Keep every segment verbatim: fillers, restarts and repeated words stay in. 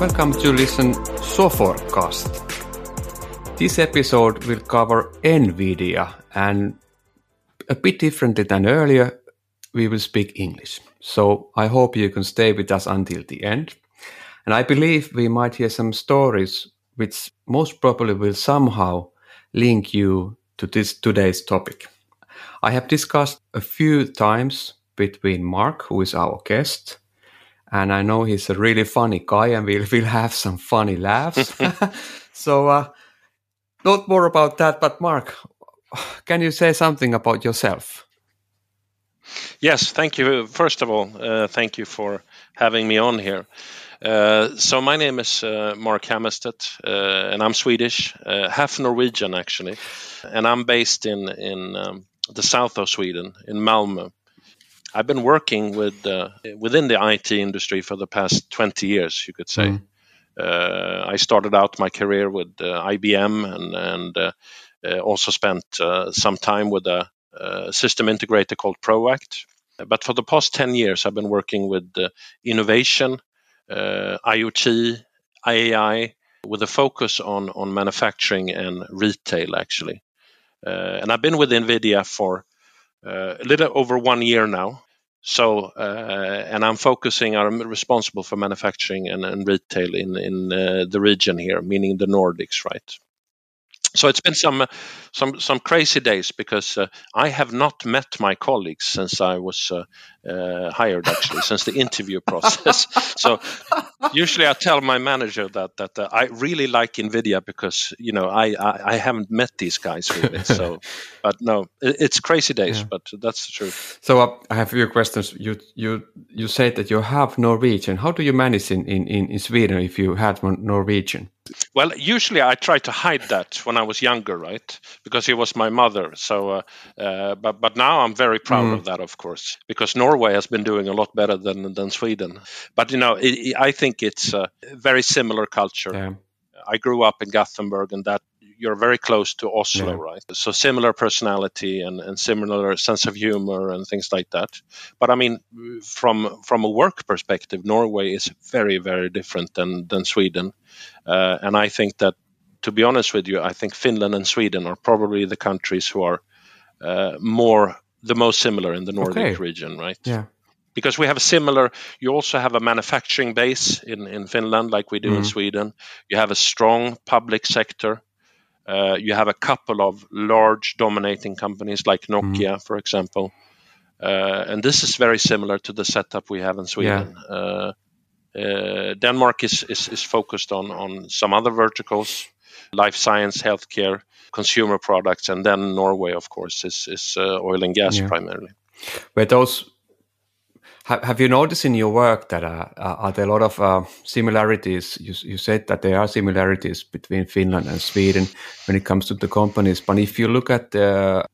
Welcome to listen Soforcast. This episode will cover NVIDIA, and a bit differently than earlier, we will speak English. So I hope you can stay with us until the end. And I believe we might hear some stories which most probably will somehow link you to this today's topic. I have discussed a few times between Mark, who is our guest, and I know he's a really funny guy, and we'll, we'll have some funny laughs. So, uh, not more about that, but Mark, can you say something about yourself? Yes, thank you. First of all, uh, thank you for having me on here. Uh, so my name is uh, Mark Hammerstedt, uh, and I'm Swedish, uh, half Norwegian actually, and I'm based in, in um, the south of Sweden, in Malmö. I've been working with uh, within the I T industry for the past twenty years, you could say. Mm. Uh, I started out my career with uh, I B M and, and uh, uh, also spent uh, some time with a, a system integrator called Proact. But for the past ten years, I've been working with uh, innovation, uh, IoT, A I, with a focus on, on manufacturing and retail, actually. Uh, and I've been with NVIDIA for Uh, a little over one year now, so uh, and I'm focusing. I'm responsible for manufacturing and, and retail in in uh, the region here, meaning the Nordics, right? So it's been some some some crazy days because uh, I have not met my colleagues since I was uh, uh, hired, actually, since the interview process. So usually I tell my manager that that uh, I really like NVIDIA because you know I, I, I haven't met these guys really. So, but no, it, it's crazy days, yeah. But that's the truth. So uh, I have a few questions. You you you said that you have Norwegian. How do you manage in in, in Sweden if you had Norwegian? Well, usually I try to hide that when I was younger, right? Because it was my mother. So, uh, uh, but but now I'm very proud mm. of that, of course, because Norway has been doing a lot better than than Sweden. But you know, it, it, I think it's a very similar culture. Yeah. I grew up in Gothenburg, and that you're very close to Oslo, yeah. Right? So similar personality and, and similar sense of humor and things like that. But I mean, from from a work perspective, Norway is very, very different than than Sweden. Uh, and I think that, to be honest with you, I think Finland and Sweden are probably the countries who are uh, more the most similar in the Nordic okay. region, right? Yeah. Because we have a similar, you also have a manufacturing base in, in Finland like we do mm. in Sweden. You have a strong public sector. Uh, you have a couple of large dominating companies like Nokia, mm. for example. Uh, and this is very similar to the setup we have in Sweden. Yeah. Uh, uh, Denmark is, is, is focused on, on some other verticals, life science, healthcare, consumer products. And then Norway, of course, is, is uh, oil and gas yeah. primarily. But those... Have you noticed in your work that uh, are there a lot of uh, similarities? You, you said that there are similarities between Finland and Sweden when it comes to the companies. But if you look at the,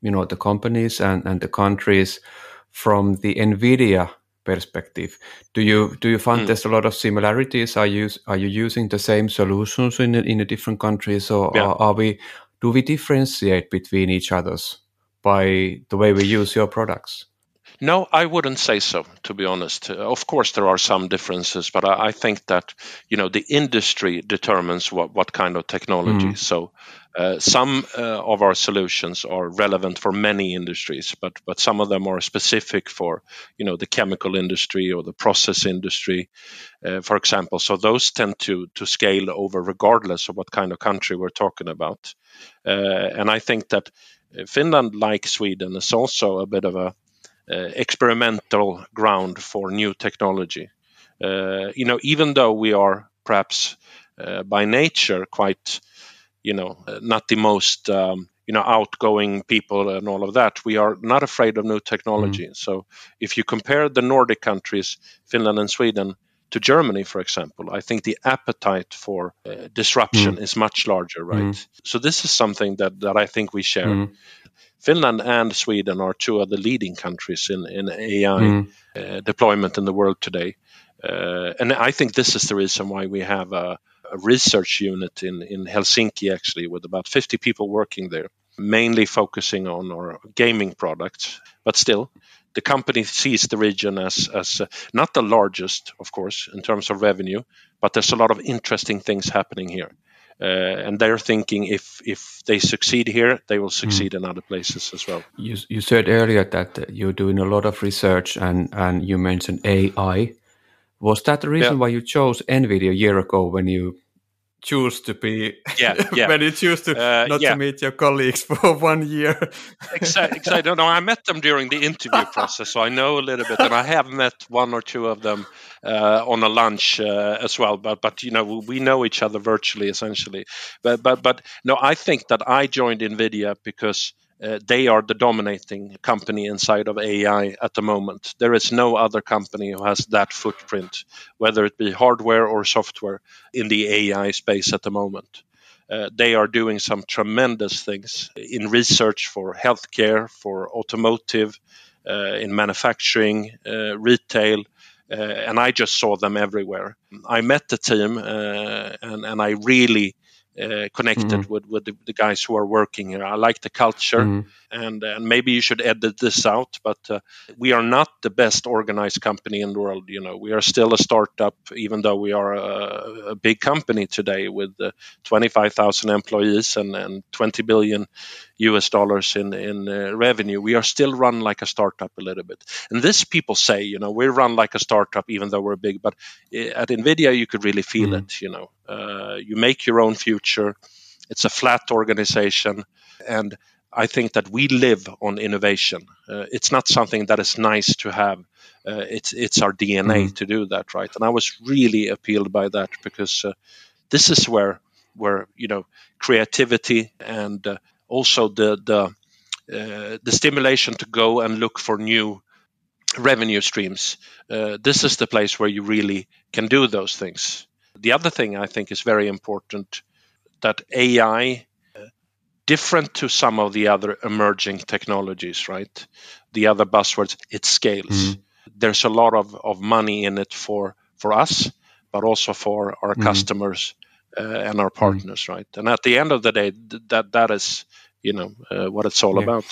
you know, the companies and, and the countries from the NVIDIA perspective, do you do you find mm. there's a lot of similarities? Are you are you using the same solutions in in the different countries, or yeah. are, are we do we differentiate between each others by the way we use your products? No, I wouldn't say so, to be honest. Uh, of course, there are some differences, but I, I think that, you know, the industry determines what, what kind of technology. Mm. So uh, some uh, of our solutions are relevant for many industries, but, but some of them are specific for, you know, the chemical industry or the process industry, uh, for example. So those tend to, to scale over regardless of what kind of country we're talking about. Uh, and I think that Finland, like Sweden, is also a bit of a Uh, experimental ground for new technology. Uh, you know, even though we are perhaps uh, by nature quite, you know, uh, not the most, um, you know, outgoing people and all of that, we are not afraid of new technology. Mm. So if you compare the Nordic countries, Finland and Sweden, to Germany, for example, I think the appetite for uh, disruption mm. is much larger, right? Mm. So this is something that, that I think we share. Mm. Finland and Sweden are two of the leading countries in, in A I mm. uh, deployment in the world today. Uh, and I think this is the reason why we have a, a research unit in, in Helsinki, actually, with about fifty people working there, mainly focusing on our gaming products. But still, the company sees the region as, as uh, not the largest, of course, in terms of revenue, but there's a lot of interesting things happening here. Uh, and they're thinking if if they succeed here, they will succeed mm. in other places as well. You, you said earlier that you're doing a lot of research and, and you mentioned A I. Was that the reason yeah. why you chose NVIDIA a year ago when you choose to be yeah, yeah. when you choose to uh, not yeah. to meet your colleagues for one year? Exactly. I don't know. I met them during the interview process, so I know a little bit, and I have met one or two of them uh, on a lunch uh, as well. But but you know we know each other virtually essentially. But but but no, I think that I joined NVIDIA because uh, they are the dominating company inside of A I at the moment. There is no other company who has that footprint, whether it be hardware or software, in the A I space at the moment. Uh, they are doing some tremendous things in research for healthcare, for automotive, uh, in manufacturing, uh, retail. Uh, and I just saw them everywhere. I met the team uh, and, and I really... Uh, connected mm-hmm. with, with the, the guys who are working here. I like the culture mm-hmm. and, and maybe you should edit this out, but uh, we are not the best organized company in the world. You know, we are still a startup, even though we are a, a big company today with uh, twenty-five thousand employees and, and twenty billion U S dollars in, in uh, revenue. We are still run like a startup a little bit. And this people say, you know, we run like a startup even though we're big, but at NVIDIA you could really feel mm-hmm. it, you know. Uh, you make your own future. It's a flat organization, and I think that we live on innovation. Uh, it's not something that is nice to have. Uh, it's it's our D N A mm. to do that, right? And I was really appealed by that because uh, this is where where you know creativity and uh, also the the uh, the stimulation to go and look for new revenue streams. Uh, this is the place where you really can do those things. The other thing I think is very important, that A I, uh, different to some of the other emerging technologies, right? The other buzzwords, it scales. Mm-hmm. There's a lot of, of money in it for, for us, but also for our mm-hmm. customers uh, and our partners, mm-hmm. right? And at the end of the day, th- that that is, you know, uh, what it's all yeah. about.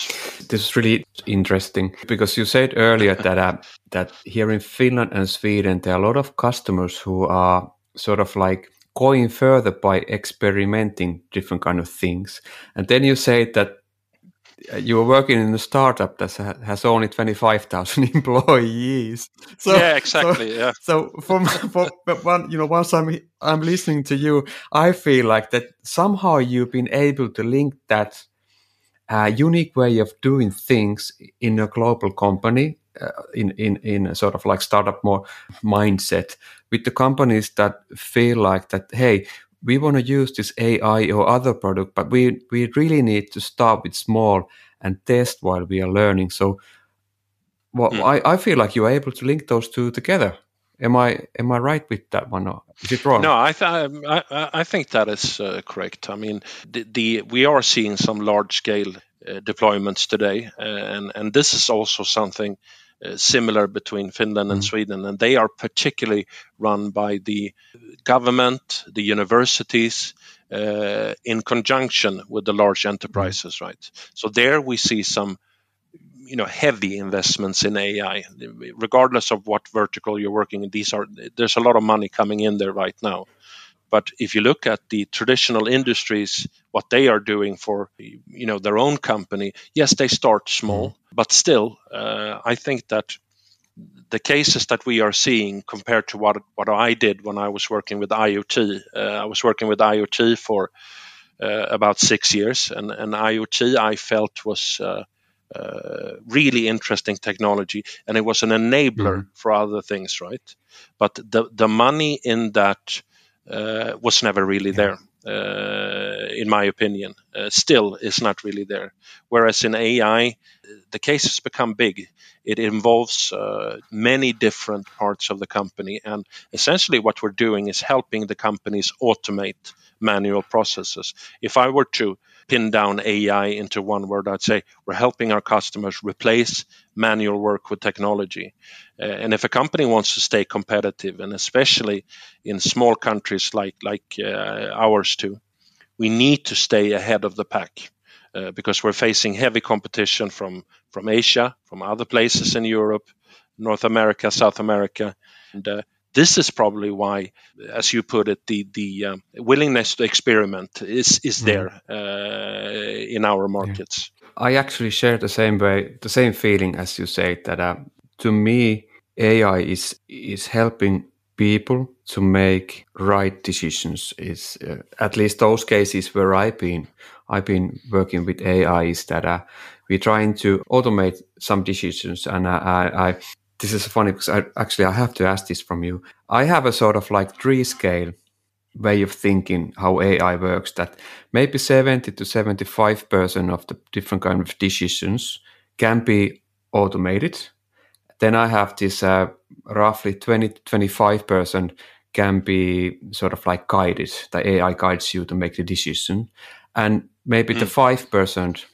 This is really interesting because you said earlier that uh, that here in Finland and Sweden, there are a lot of customers who are sort of like going further by experimenting different kind of things. And then you say that you were working in a startup that has only twenty-five thousand employees. So, yeah, exactly. So, yeah. so from, from one, you know, once I'm I'm listening to you, I feel like that somehow you've been able to link that uh, unique way of doing things in a global company. Uh, in, in, in a sort of like startup more mindset with the companies that feel like that, hey, we want to use this A I or other product, but we, we really need to start with small and test while we are learning. So well, mm. I, I feel like you're able to link those two together. Am I am I right with that one? Or is it wrong? No, I th- I, I think that is uh, correct. I mean, the, the we are seeing some large scale uh, deployments today, uh, and and this is also something Uh, similar between Finland and Sweden, and they are particularly run by the government, the universities, uh, in conjunction with the large enterprises, right? So there we see some, you know, heavy investments in A I, regardless of what vertical you're working in. These are there's a lot of money coming in there right now. But if you look at the traditional industries, what they are doing for, you know, their own company, yes, they start small, but still, uh, I think that the cases that we are seeing compared to what what I did when I was working with IoT, uh, I was working with IoT for uh, about six years, and, and IoT I felt was uh, uh, really interesting technology, and it was an enabler mm-hmm. for other things, right? But the the money in that Uh, was never really there, uh, in my opinion. Uh, still is not really there. Whereas in A I, the cases become big. It involves uh, many different parts of the company. And essentially what we're doing is helping the companies automate manual processes. If I were to pin down A I into one word, I'd say we're helping our customers replace manual work with technology. Uh, and if a company wants to stay competitive, and especially in small countries like like uh, ours too, we need to stay ahead of the pack. uh, because we're facing heavy competition from, from Asia, from other places in Europe, North America, South America. And uh, this is probably why, as you put it, the, the um, willingness to experiment is, is there uh, in our markets. Yeah. I actually share the same way, the same feeling as you say, that uh, to me, A I is is helping people to make right decisions. Is uh, at least those cases where I've been, I've been working with A I is that uh, we're trying to automate some decisions. And I, I, I this is funny because I, actually I have to ask this from you. I have a sort of like three scale way of thinking how A I works. That maybe seventy to seventy-five percent of the different kind of decisions can be automated. Then I have this uh, roughly twenty to twenty-five percent can be sort of like guided. The A I guides you to make the decision. And maybe mm. the five percent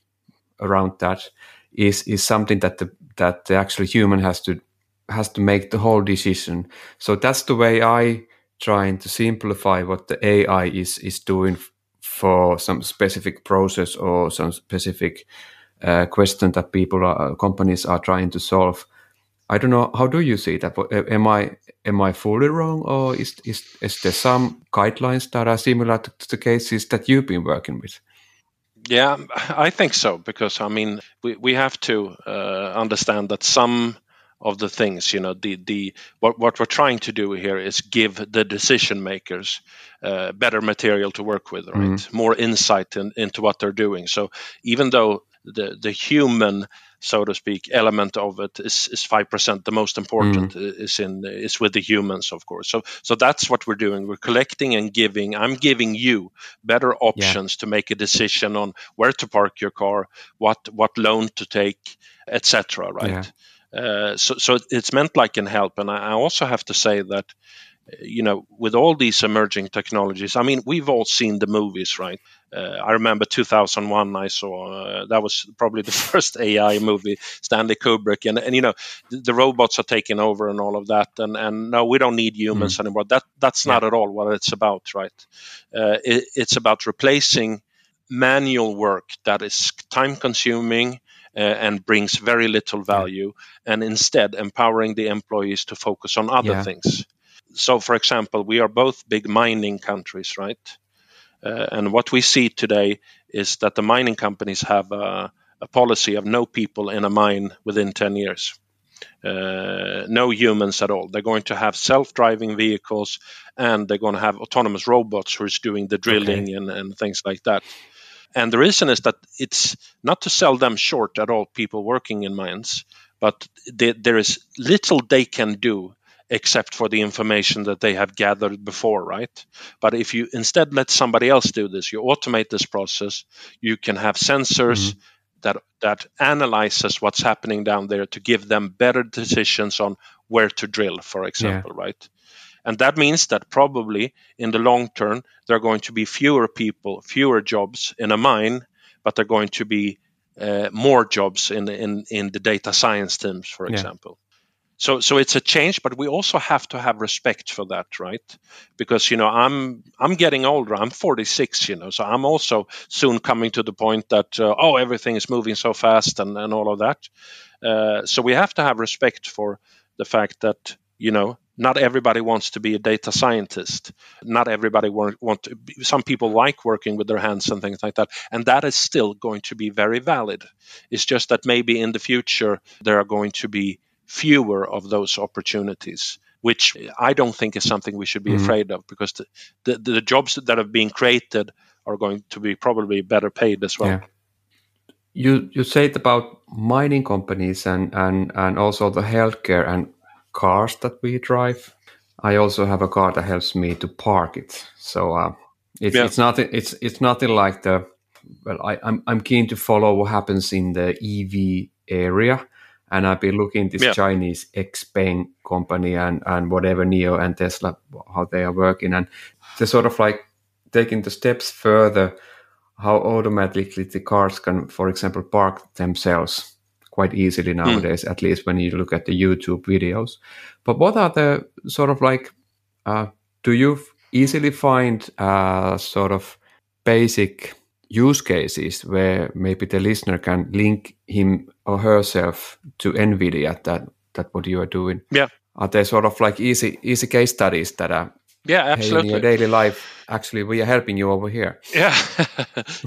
around that is is something that the that the actual human has to has to make the whole decision. So that's the way I trying to simplify what the A I is is doing for some specific process or some specific uh, question that people are, companies are trying to solve. I don't know. How do you see that? Am I am I fully wrong, or is is is there some guidelines that are similar to the cases that you've been working with? Yeah, I think so, because I mean we, we have to uh, understand that some of the things, you know, the the what what we're trying to do here is give the decision makers uh, better material to work with, right? Mm-hmm. More insight in, into what they're doing. So even though the the human, so to speak, element of it is, is five percent. The most important mm. is in is with the humans, of course. So so that's what we're doing. We're collecting and giving. I'm giving you better options yeah. to make a decision on where to park your car, what what loan to take, et cetera. Right. Yeah. Uh, so so it's meant like an help. And I, I also have to say that, you know, with all these emerging technologies, I mean, we've all seen the movies, right? Uh, I remember two thousand one, I saw, uh, that was probably the first A I movie, Stanley Kubrick. And, and you know, the, the robots are taking over and all of that. And, and no, we don't need humans mm. anymore. That That's not yeah. at all what it's about, right? Uh, it, it's about replacing manual work that is time-consuming uh, and brings very little value, yeah. and instead empowering the employees to focus on other yeah. things. So, for example, we are both big mining countries, right? Uh, and what we see today is that the mining companies have a, a policy of no people in a mine within ten years. Uh, no humans at all. They're going to have self-driving vehicles, and they're going to have autonomous robots who is doing the drilling okay. and, and things like that. And the reason is that it's not to sell them short at all, people working in mines, but they, there is little they can do except for the information that they have gathered before, right? But if you instead let somebody else do this, you automate this process, you can have sensors mm-hmm. that that analyzes what's happening down there to give them better decisions on where to drill, for example, yeah. right? And that means that probably in the long term, there are going to be fewer people, fewer jobs in a mine, but they're going to be uh, more jobs in, in, in the data science teams, for yeah. example. So, so it's a change, but we also have to have respect for that, right? Because, you know, I'm I'm getting older. I'm forty-six, you know, so I'm also soon coming to the point that uh, oh, everything is moving so fast and, and all of that. Uh, so we have to have respect for the fact that, you know, not everybody wants to be a data scientist. Not everybody want, want to be, some people like working with their hands and things like that. And that is still going to be very valid. It's just that maybe in the future there are going to be fewer of those opportunities, which I don't think is something we should be mm-hmm. afraid of, because the, the, the jobs that have been created are going to be probably better paid as well. Yeah. You you said about mining companies and, and, and also the healthcare and cars that we drive. I also have a car that helps me to park it. So uh, it's yeah. it's nothing it's it's nothing like the well I, I'm I'm keen to follow what happens in the E V area. And I've been looking at this yeah. Chinese X-Peng company and, and whatever, NIO and Tesla, how they are working. And they're sort of like taking the steps further, how automatically the cars can, for example, park themselves quite easily nowadays, mm. at least when you look at the YouTube videos. But what are the sort of like, uh, do you easily find uh, sort of basic use cases where maybe the listener can link him or herself to NVIDIA, that that what you are doing? Yeah. Are they sort of like easy easy case studies that are yeah, absolutely. Hey, in your daily life, actually, we are helping you over here. Yeah,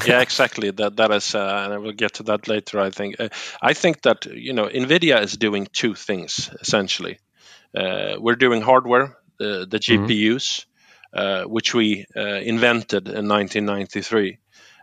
yeah, exactly. That that is, uh, and I will get to that later, I think. Uh, I think that, you know, NVIDIA is doing two things, essentially. Uh, we're doing hardware, the, the G P Us, mm-hmm. uh, which we uh, invented in nineteen ninety-three.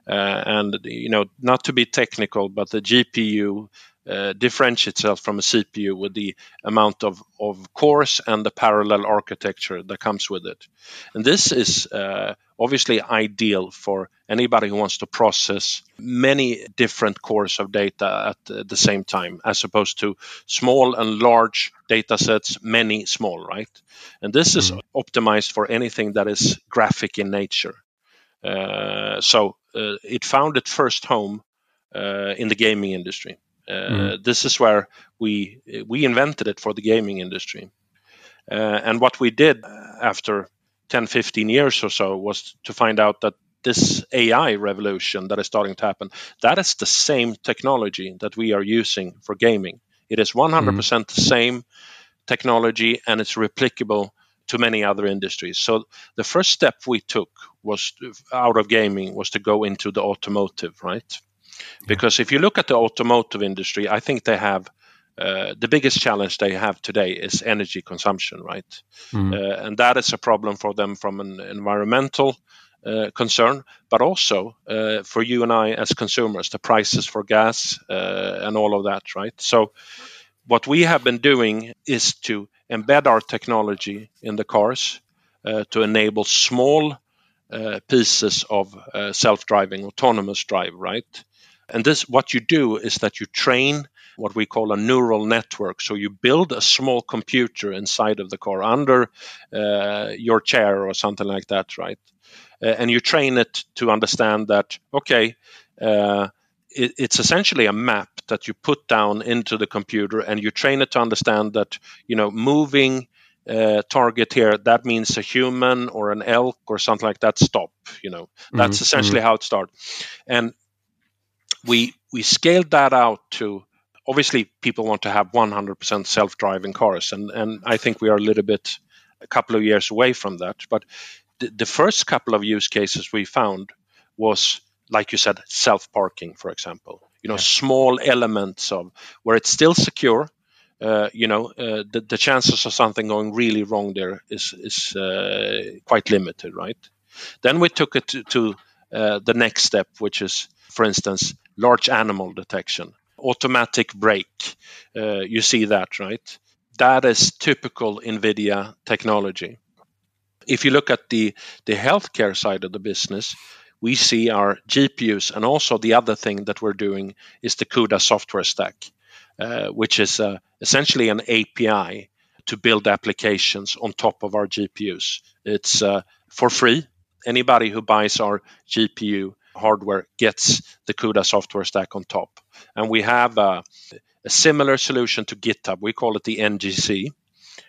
Uh, and, you know, not to be technical, but the G P U Uh, differentiates itself from a C P U with the amount of, of cores and the parallel architecture that comes with it. And this is uh, obviously ideal for anybody who wants to process many different cores of data at uh, the same time, as opposed to small and large data sets, many small, right? And this is optimized for anything that is graphic in nature. Uh, so uh, it found its first home uh, in the gaming industry. Uh, mm. This is where we we invented it for the gaming industry. Uh, and what we did after ten, fifteen years or so was to find out that this A I revolution that is starting to happen, that is the same technology that we are using for gaming. It is one hundred percent mm. the same technology, and it's replicable to many other industries. So the first step we took was to, out of gaming was to go into the automotive, right? Because if you look at the automotive industry, I think they have uh, the biggest challenge they have today is energy consumption, right? Mm. Uh, and that is a problem for them from an environmental uh, concern, but also uh, for you and I as consumers, the prices for gas uh, and all of that, right? So what we have been doing is to embed our technology in the cars uh, to enable small uh, pieces of uh, self-driving, autonomous drive, right? And this, what you do is that you train what we call a neural network. So you build a small computer inside of the car under uh, your chair or something like that, right? Uh, and you train it to understand that, okay, uh, it, it's essentially a map that you put down into the computer, and you train it to understand that, you know, moving Uh, target here, that means a human or an elk or something like that, stop, you know. That's mm-hmm. essentially mm-hmm. how it started. And we we scaled that out to, obviously people want to have one hundred percent self-driving cars, and, and I think we are a little bit, a couple of years away from that. But th- the first couple of use cases we found was, like you said, self-parking, for example. You know, yeah. small elements of where it's still secure. Uh, you know, uh, the, the chances of something going really wrong there is is uh, quite limited, right? Then we took it to, to uh, the next step, which is, for instance, large animal detection, automatic brake. Uh, you see that, right? That is typical NVIDIA technology. If you look at the, the healthcare side of the business, we see our G P Us, and also the other thing that we're doing is the CUDA software stack. Uh, which is uh, essentially an A P I to build applications on top of our G P Us. It's uh, for free. Anybody who buys our G P U hardware gets the CUDA software stack on top. And we have uh, a similar solution to GitHub. We call it the N G C,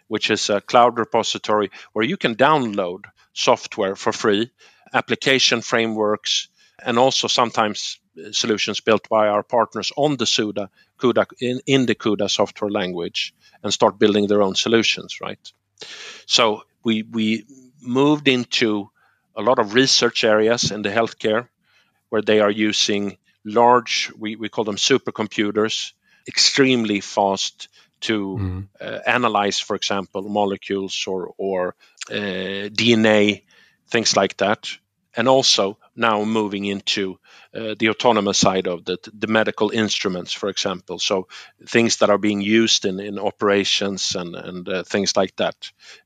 which is a cloud repository where you can download software for free, application frameworks, and also sometimes solutions built by our partners on the CUDA, CUDA in, in the CUDA software language, and start building their own solutions, right? So we we moved into a lot of research areas in the healthcare where they are using large, we, we call them supercomputers, extremely fast to mm. uh, analyze, for example, molecules or, or uh, D N A, things like that. And also now moving into uh, the autonomous side of the, the medical instruments, for example. So things that are being used in, in operations and, and uh, things like that.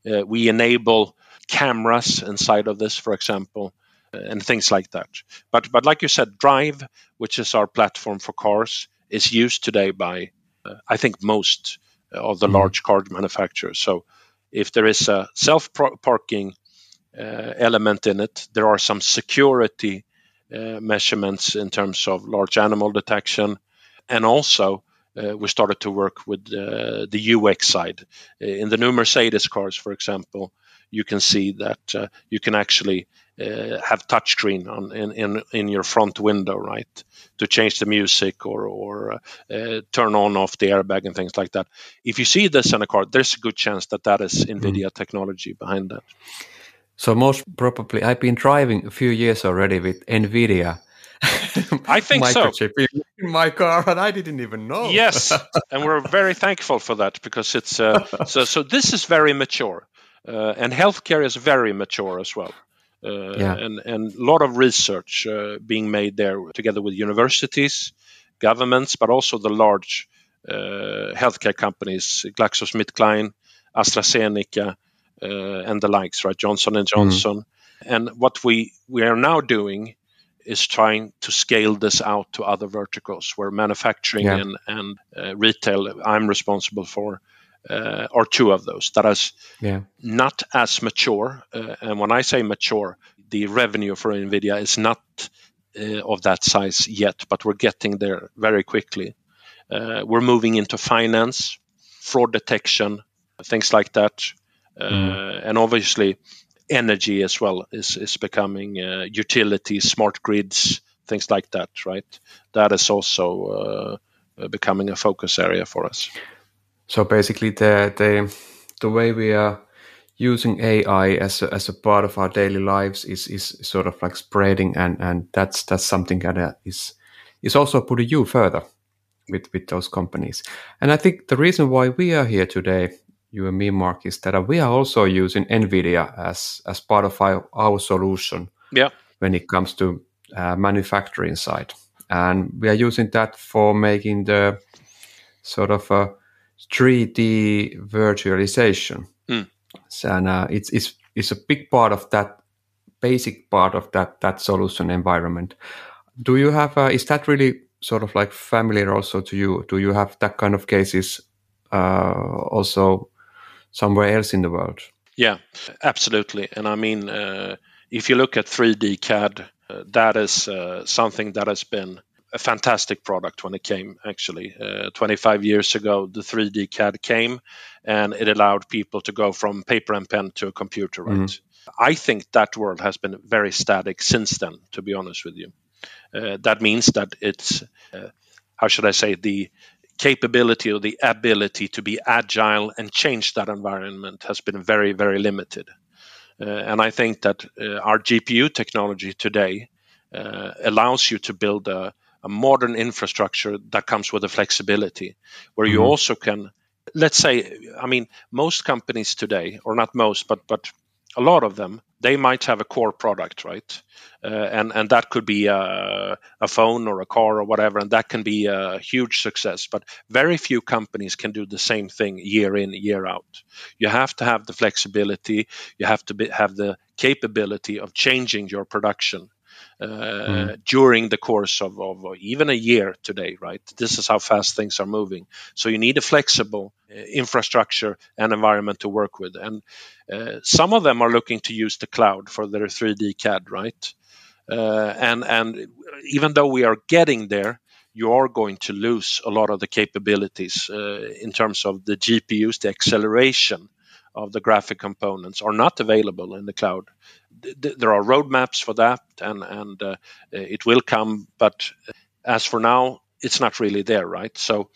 Uh, we enable cameras inside of this, for example, and things like that. But but like you said, DRIVE, which is our platform for cars, is used today by, uh, I think, most of the mm-hmm. large car manufacturers. So if there is a self-parking Uh, element in it. There are some security uh, measurements in terms of large animal detection, and also uh, we started to work with uh, the U X side. In the new Mercedes cars, for example, you can see that uh, you can actually uh, have touchscreen on in, in in your front window, right, to change the music or or uh, turn on off the airbag and things like that. If you see this in a car, there's a good chance that that is NVIDIA mm. technology behind that. So most probably, I've been driving a few years already with NVIDIA. I think so. In my car, and I didn't even know. Yes, and we're very thankful for that, because it's uh, so. So this is very mature, uh, and healthcare is very mature as well. Uh, yeah. And and a lot of research uh, being made there, together with universities, governments, but also the large uh, healthcare companies, GlaxoSmithKline, AstraZeneca, uh, and the likes, right? Johnson and Johnson. Mm-hmm. And what we we are now doing is trying to scale this out to other verticals where manufacturing yeah. and, and uh, retail, I'm responsible for, uh, are two of those that is yeah. not as mature. Uh, and when I say mature, the revenue for NVIDIA is not uh, of that size yet, but we're getting there very quickly. Uh, we're moving into finance, fraud detection, things like that. Uh, mm. And obviously, energy as well is, is becoming uh, utilities, smart grids, things like that, right? That is also uh, becoming a focus area for us. So basically the, the the way we are using A I as a, as a part of our daily lives is is sort of like spreading, and, and that's that's something that is is also putting you further with, with those companies. And I think the reason why we are here today, you and me, Mark, is that we are also using NVIDIA as, as part of our, our solution yeah. when it comes to uh, manufacturing side. And we are using that for making the sort of a three D virtualization. Mm. So, and uh, it's, it's, it's a big part of that, basic part of that, that solution environment. Do you have, uh, is that really sort of like familiar also to you? Do you have that kind of cases uh, also somewhere else in the world? Yeah, absolutely. And I mean, uh, if you look at three D C A D, uh, that is uh, something that has been a fantastic product when it came, actually. Uh, twenty-five years ago, the three D C A D came, and it allowed people to go from paper and pen to a computer, right? Mm-hmm. I think that world has been very static since then, to be honest with you. Uh, that means that it's, uh, how should I say, the capability or the ability to be agile and change that environment has been very, very limited. Uh, and I think that uh, our G P U technology today uh, allows you to build a, a modern infrastructure that comes with a flexibility where you mm-hmm. also can, let's say, I mean, most companies today, or not most, but but a lot of them, they might have a core product, right? Uh, and, and that could be a, a phone or a car or whatever, and that can be a huge success. But very few companies can do the same thing year in, year out. You have to have the flexibility. You have to be, have the capability of changing your production uh, mm. during the course of, of even a year today, right? This is how fast things are moving. So you need a flexible infrastructure and environment to work with. And uh, some of them are looking to use the cloud for their three D C A D, right? Uh, and and even though we are getting there, you are going to lose a lot of the capabilities uh, in terms of the G P Us. The acceleration of the graphic components are not available in the cloud. Th- there are roadmaps for that, and, and uh, it will come. But as for now, it's not really there, right? So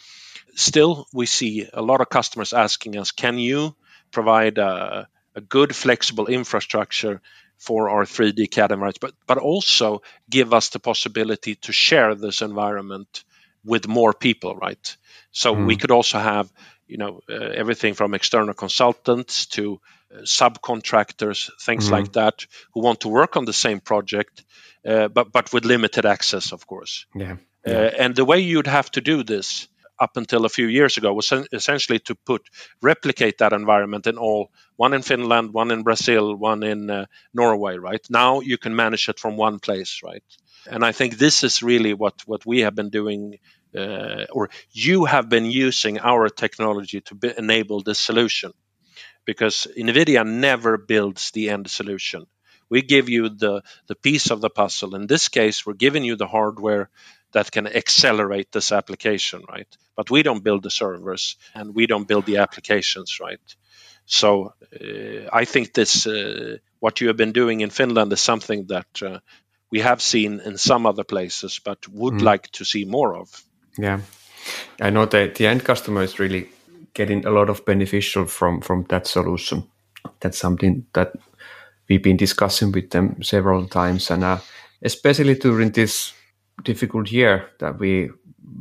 still, we see a lot of customers asking us, can you provide a, a good, flexible infrastructure for our three D C A D environment, but, but also give us the possibility to share this environment with more people, right? So mm. we could also have, you know, uh, everything from external consultants to uh, subcontractors, things mm. like that, who want to work on the same project, uh, but, but with limited access, of course. Yeah. Yeah. Uh, and the way you'd have to do this up until a few years ago was essentially to put replicate that environment in all, one in Finland, one in Brazil, one in uh, Norway, right? Now you can manage it from one place, right? And I think this is really what, what we have been doing, uh, or you have been using our technology to be- enable this solution, because NVIDIA never builds the end solution. We give you the, the piece of the puzzle. In this case, we're giving you the hardware that can accelerate this application, right? But we don't build the servers, and we don't build the applications, right? So uh, I think this uh, what you have been doing in Finland is something that uh, we have seen in some other places, but would mm. like to see more of. Yeah, I know that the end customer is really getting a lot of beneficial from, from that solution. That's something that we've been discussing with them several times, and uh, especially during this difficult year that we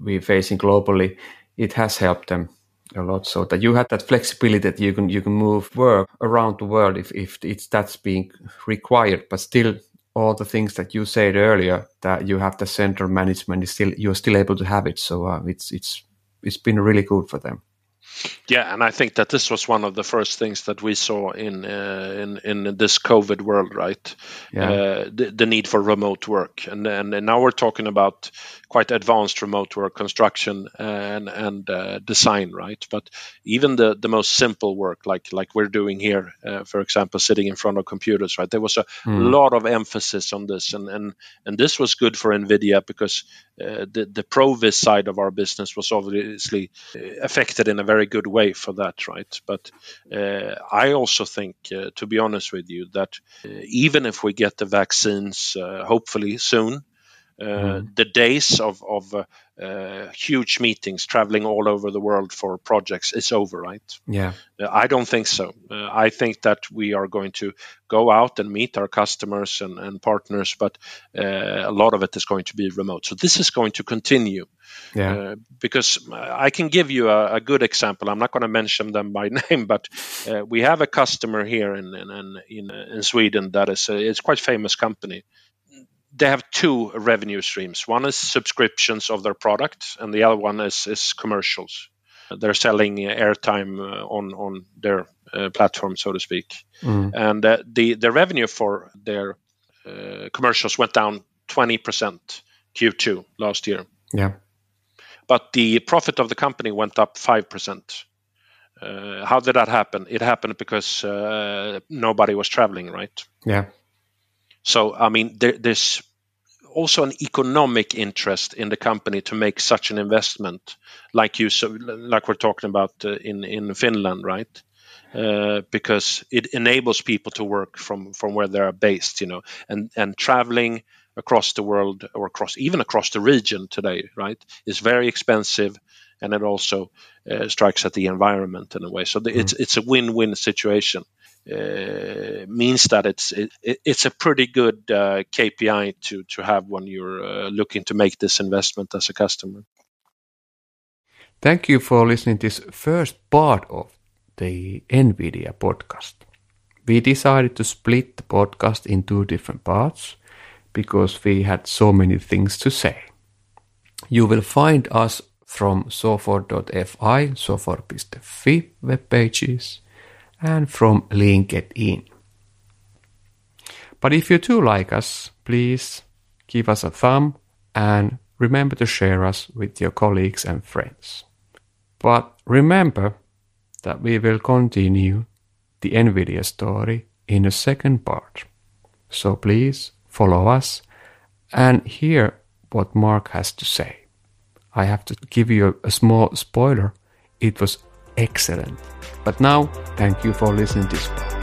we're facing globally, it has helped them a lot. So that you have that flexibility that you can you can move work around the world if if it's that's being required, but still all the things that you said earlier that you have the central management is still you're still able to have it. So uh, it's it's it's been really good for them. Yeah, and I think that this was one of the first things that we saw in uh, in in this COVID world, right? Yeah. Uh, the, the need for remote work, and, and and now we're talking about quite advanced remote work, construction and and uh, design, right? But even the, the most simple work, like like we're doing here, uh, for example, sitting in front of computers, right? There was a mm. lot of emphasis on this, and and and this was good for NVIDIA because uh, the the Provis side of our business was obviously affected in a very good way for that, right? But uh, I also think, uh, to be honest with you, that uh, even if we get the vaccines, uh, hopefully soon, uh, mm. the days of, of uh, uh, huge meetings traveling all over the world for projects is over, right? Yeah. Uh, I don't think so. Uh, I think that we are going to go out and meet our customers and, and partners, but uh, a lot of it is going to be remote. So this is going to continue. Yeah. Uh, because I can give you a, a good example. I'm not going to mention them by name, but uh, we have a customer here in in in, in Sweden that is a, it's quite famous company. They have two revenue streams. One is subscriptions of their product, and the other one is is commercials. They're selling airtime on on their uh, platform, so to speak. Mm. And uh, the the revenue for their uh, commercials went down twenty percent Q two last year. Yeah. But the profit of the company went up five percent. Uh, how did that happen? It happened because uh, nobody was traveling, right? Yeah. So, I mean, there, there's also an economic interest in the company to make such an investment, like you, so, like we're talking about uh, in, in Finland, right? Uh, because it enables people to work from, from where they are based, you know, and, and traveling across the world or across even across the region today, right, is very expensive, and it also uh, strikes at the environment in a way. So the, mm. it's it's a win-win situation. Uh, means that it's it, it's a pretty good uh, K P I to to have when you're uh, looking to make this investment as a customer. Thank you for listening to this first part of the NVIDIA podcast. We decided to split the podcast in two different parts, because we had so many things to say. You will find us from sofor dot f i, sofor dot f i web pages, and from LinkedIn. But if you do like us, please give us a thumb and remember to share us with your colleagues and friends. But remember that we will continue the NVIDIA story in the second part. So please follow us and hear what Mark has to say. I have to give you a small spoiler. It was excellent. But now, thank you for listening to this podcast.